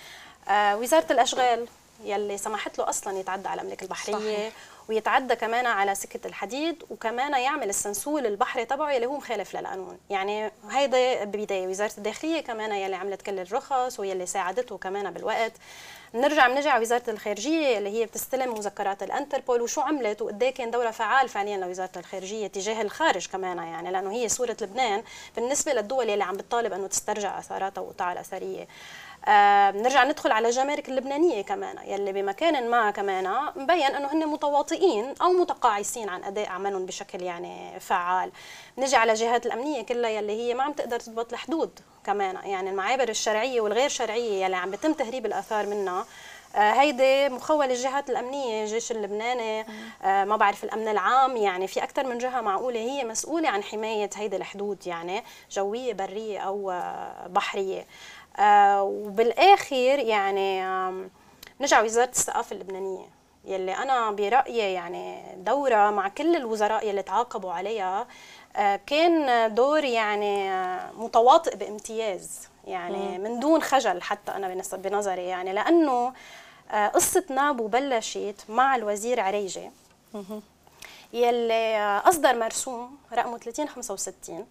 وزارة الأشغال يلي سمحت له أصلا يتعدى على الأملاك البحرية صحيح. ويتعدى كمان على سكة الحديد، وكمان يعمل السنسول البحري تبعه يلي هو مخالف للقانون. يعني هيدا ببداية وزارة الداخلية كمان يلي عملت كل الرخص ويلي ساعدته كمان بالوقت. بنرجع بنرجع وزارة الخارجية اللي هي بتستلم مذكرات الانتربول وشو عملت وقد ايه كان دورها فعال فعليا لوزارة الخارجية تجاه الخارج كمان، يعني لأنه هي صورة لبنان بالنسبة للدول اللي عم بتطالب أنه تسترجع أثاراتها وقطاع الأثرية. آه بنرجع ندخل على الجمارك اللبنانيه كمان يلي بمكان ما كمان مبين انه هن متواطئين او متقاعسين عن اداء عملهم بشكل يعني فعال. بنجي على الجهات الامنيه كلها يلي هي ما عم تقدر تضبط الحدود كمان، يعني المعابر الشرعيه والغير شرعيه يلي عم بتم تهريب الاثار منها آه هيدي مخول الجهات الامنيه، الجيش اللبناني آه ما بعرف الامن العام، يعني في اكثر من جهه معقوله هي مسؤوله عن حمايه هيدي الحدود يعني جويه بريه او آه بحريه. آه وبالاخير يعني آه نرجع وزاره الثقافه اللبنانيه يلي انا برايي يعني دوره مع كل الوزراء يلي تعاقبوا عليها آه كان دور يعني آه متواطئ بامتياز، يعني مم. من دون خجل حتى انا بنظري، يعني لانه آه قصه نابو بلشت مع الوزير عريجي مم. يلي آه اصدر مرسوم رقمه ثلاثين خمسة وستين.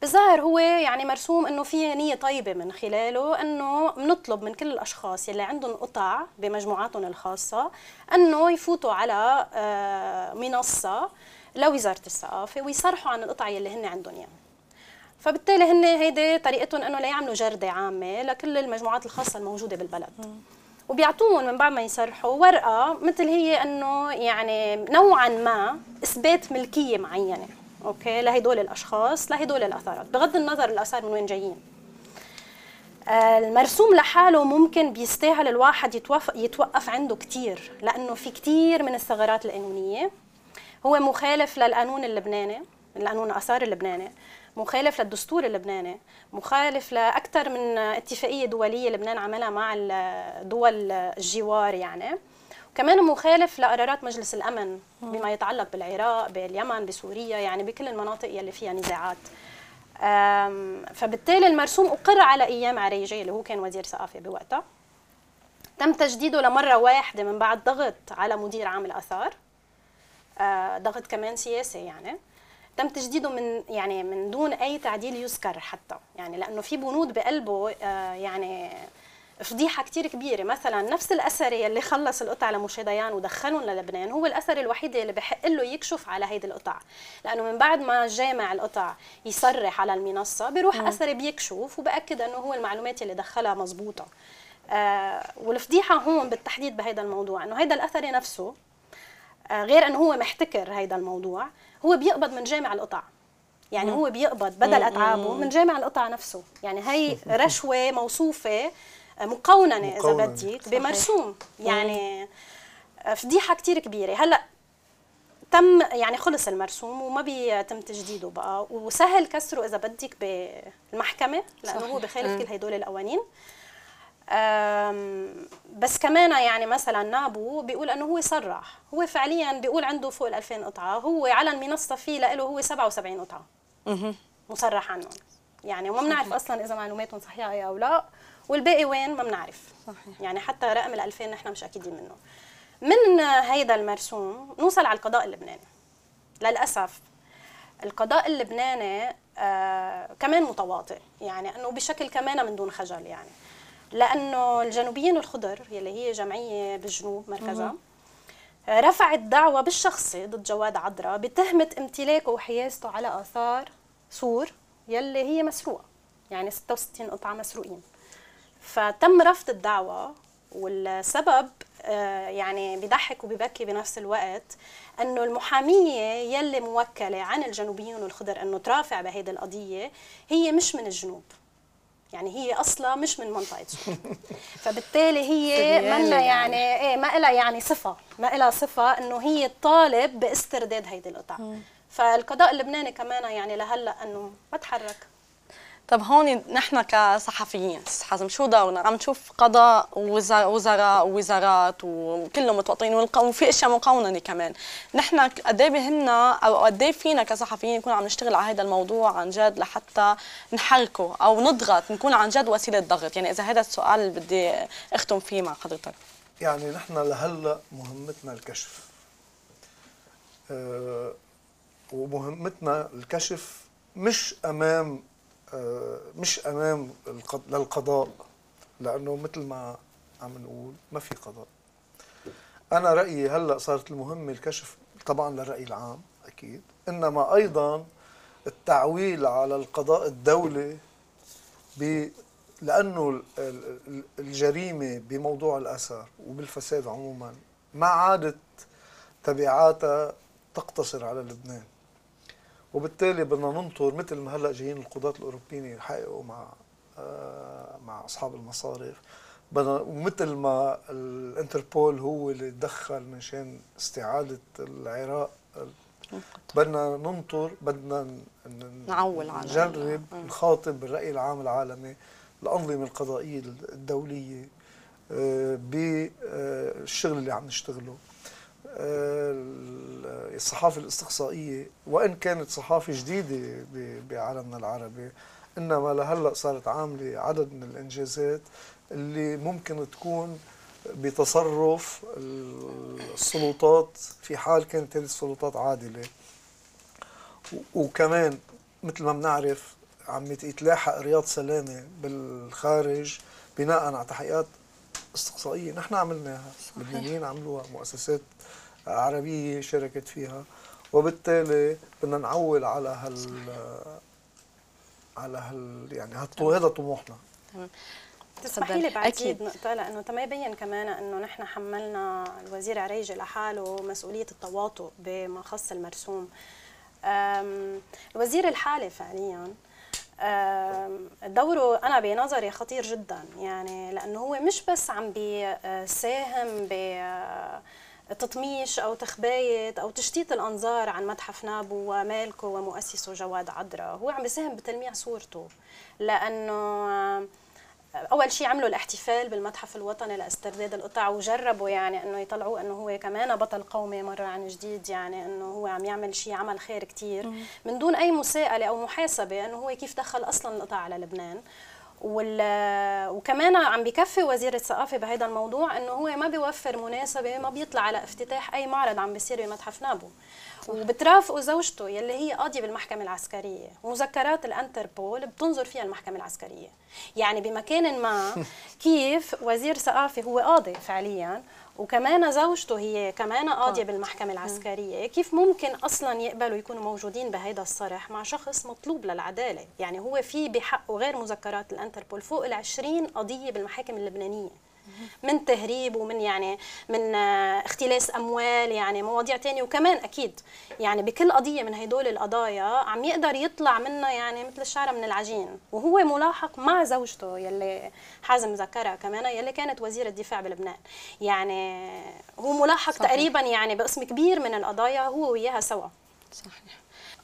بالظاهر هو يعني مرسوم انه في نيه طيبه من خلاله انه بنطلب من كل الاشخاص يلي عندهم قطع بمجموعاتهم الخاصه انه يفوتوا على منصه لوزاره الثقافه ويصرحوا عن القطع يلي هن عندهم اياها. فبالتالي هن هيدي طريقتهم انه ليعملوا جرده عامه لكل المجموعات الخاصه الموجوده بالبلد، وبيعطون من بعد ما يصرحوا ورقه مثل هي انه يعني نوعا ما اثبات ملكيه معينه اوكي لهدول الاشخاص لهدول الاثارات بغض النظر الاثار من وين جايين. آه المرسوم لحاله ممكن بيستاهل الواحد يتوقف عنده كثير، لانه في كثير من الثغرات القانونيه، هو مخالف للقانون اللبناني، القانون الاثار اللبناني، مخالف للدستور اللبناني، مخالف لاكثر من اتفاقيه دوليه لبنان عملها مع دول الجوار يعني، كمان مخالف لقرارات مجلس الأمن بما يتعلق بالعراق، باليمن، بسوريا، يعني بكل المناطق يلي فيها نزاعات. فبالتالي المرسوم أقر على أيام عريجي اللي هو كان وزير ثقافة بوقتها، تم تجديده لمرة واحدة من بعد ضغط على مدير عام الآثار، ضغط كمان سياسي يعني، تم تجديده من يعني من دون أي تعديل يذكر حتى، يعني لأنه في بنود بقلبه يعني فضيحه كثير كبيره. مثلا نفس الاثر يلي خلص القطع لموشي ديان ودخلهم للبنان هو الاثر الوحيد يلي بحق له يكشف على هيدي القطع، لانه من بعد ما جامع القطع يصرح على المنصه بيروح اثري بيكشف وباكد انه هو المعلومات يلي دخلها مضبوطه. آه والفضيحه هون بالتحديد بهيدا الموضوع انه هيدا الاثر نفسه آه غير انه هو محتكر هيدا الموضوع، هو بيقبض من جامع القطع، يعني مم. هو بيقبض بدل اتعابه من جامع القطع نفسه، يعني هي رشوه موصوفه مقوننه اذا بدك بمرسوم، يعني فضيحه كثير كبيره. هلا تم يعني خلص المرسوم وما بيتم تجديده بقى، وسهل كسره اذا بدك بالمحكمه لانه هو بخالف كل هدول القوانين. بس كمان يعني مثلا نابو بيقول انه هو صرح، هو فعليا بيقول عنده فوق ال ألفين قطعه، هو على المنصه فيه له هو سبعة وسبعين قطعه مصرح عنهم، يعني وما بنعرف اصلا اذا معلوماتهم صحيحه او لا، والباقي وين ما بنعرف صحيح. يعني حتى رقم ال2000 نحن مش اكيدين منه. من هيدا المرسوم نوصل على القضاء اللبناني. للاسف القضاء اللبناني آه كمان متواطئ، يعني انه بشكل كمان من دون خجل، يعني لانه الجنوبيين الخضر يلي هي جمعيه بالجنوب مركزها رفعت دعوى بالشخصي ضد جواد عدرا بتهمه امتلاكه وحيازته على اثار سور يلي هي مسروقه، يعني ستة وستين قطعه مسروقين. فتم رفض الدعوة، والسبب يعني بيضحك وبيبكي بنفس الوقت انه المحامية يلي موكلة عن الجنوبيين والخضر انه ترافع بهيدي القضية هي مش من الجنوب، يعني هي اصلا مش من منطقه سوريا، فبالتالي هي منا يعني ايه ما لها يعني صفه، ما لها صفه انه هي تطالب باسترداد هيدي القطع. فالقضاء اللبناني كمان يعني لهلا انه ما تحرك. طب هون نحن كصحفيين حازم شو دورنا؟ عم نشوف قضاء ووزراء ووزارات وكلهم متوطين وفي اشياء مقاوننه كمان، نحن قد ايه بهمنا او قد ايه فينا كصحفيين نكون عم نشتغل على هذا الموضوع عن جد لحتى نحركه او نضغط، نكون عن جد وسيله ضغط، يعني اذا هذا السؤال اللي بدي اختم فيه مع حضرتك. يعني نحن لهلا مهمتنا الكشف. أه ومهمتنا الكشف مش امام مش امام للقضاء، لانه مثل ما عم نقول ما في قضاء. انا رايي هلا صارت المهمه الكشف طبعا للراي العام اكيد، انما ايضا التعويل على القضاء الدولي ب لانه الجريمه بموضوع الاثار وبالفساد عموما ما عادت تبعاتها تقتصر على لبنان، وبالتالي بدنا ننطر مثل ما هلا جايين القضاة الاوروبيين يحققوا مع آه مع اصحاب المصارف، بدنا ومثل ما الانتربول هو اللي تدخل من شان استعاده العراق، بدنا ننطر، بدنا نعول على نجرب نخاطب الراي العام العالمي، الانظمه القضائيه الدوليه آه بالشغل اللي عم نشتغله. الصحافة الاستقصائية وإن كانت صحافة جديدة بعالمنا العربي، إنما لهلأ صارت عاملة عدد من الإنجازات اللي ممكن تكون بتصرف السلطات في حال كانت هذه السلطات عادلة. وكمان مثل ما بنعرف عم يتلاحق رياض سلامة بالخارج بناء على تحقيقات استقصائية نحن عملناها، اللبنانيين عملوها، مؤسسات عربية شاركت فيها، وبالتالي بدنا نعول على هال على هال يعني هذا طموحنا. تمام. تسمحي لي بعد زيد نقطة لأنه تما يبين كمان أنه نحن حملنا الوزير عريجي لحاله مسؤولية التواطؤ بما خص المرسوم. الوزير الحالي فعلياً دوره أنا بنظري خطير جدا، يعني لأنه هو مش بس عم بيساهم بتطميش أو تخباية أو تشتيت الأنظار عن متحف نابو ومالكه ومؤسسه جواد عدرا، هو عم بيساهم بتلميع صورته، لأنه أول شيء عملوا الاحتفال بالمتحف الوطني لاسترداد القطع وجربوا يعني أنه يطلعوه أنه هو كمان بطل قومي مرة عن جديد، يعني أنه هو عم يعمل شيء عمل خير كتير من دون أي مساءلة أو محاسبة أنه هو كيف دخل أصلا القطع على لبنان. وكمان عم بكفي وزير الثقافه بهذا الموضوع انه هو ما بيوفر مناسبه، ما بيطلع على افتتاح اي معرض عم بيصير بمتحف نابو، وبترافقه زوجته يلي هي قاضيه بالمحكمه العسكريه، مذكرات الانتربول بتنظر فيها المحكمه العسكريه، يعني بمكان ما كيف وزير ثقافه هو قاضي فعليا وكمان زوجته هي كمان قاضيه بالمحكمه العسكريه، كيف ممكن اصلا يقبلوا يكونوا موجودين بهيدا الصرح مع شخص مطلوب للعداله؟ يعني هو في بحقه غير مذكرات الانتربول فوق ال عشرين قضيه بالمحاكم اللبنانيه من تهريب ومن يعني من اختلاس اموال، يعني مواضيع ثانيه، وكمان اكيد يعني بكل قضيه من هدول القضايا عم يقدر يطلع منها يعني مثل الشعره من العجين، وهو ملاحق مع زوجته يلي حازم ذكرها كمان يلي كانت وزير الدفاع بلبنان، يعني هو ملاحق صحيح. تقريبا يعني بقسم كبير من القضايا هو وياها سوا. صحيح.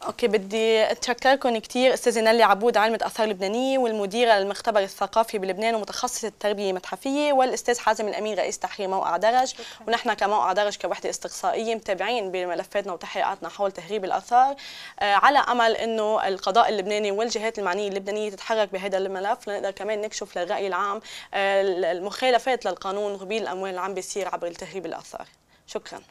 اوكي بدي اتشكركم كثير استاذه نيلي عبود عالمه اثار لبنانيه والمديره للمختبر الثقافي بلبنان ومتخصصه التربيه المتحفيه، والاستاذ حازم الامين رئيس تحرير موقع درج، ونحن كموقع درج كوحده استقصائيه متابعين بملفاتنا وتحقيقاتنا حول تهريب الاثار، على امل انه القضاء اللبناني والجهات المعنيه اللبنانيه تتحرك بهذا الملف لنقدر كمان نكشف للراي العام المخالفات للقانون وغبيل الاموال اللي عم بيصير عبر تهريب الاثار. شكرا.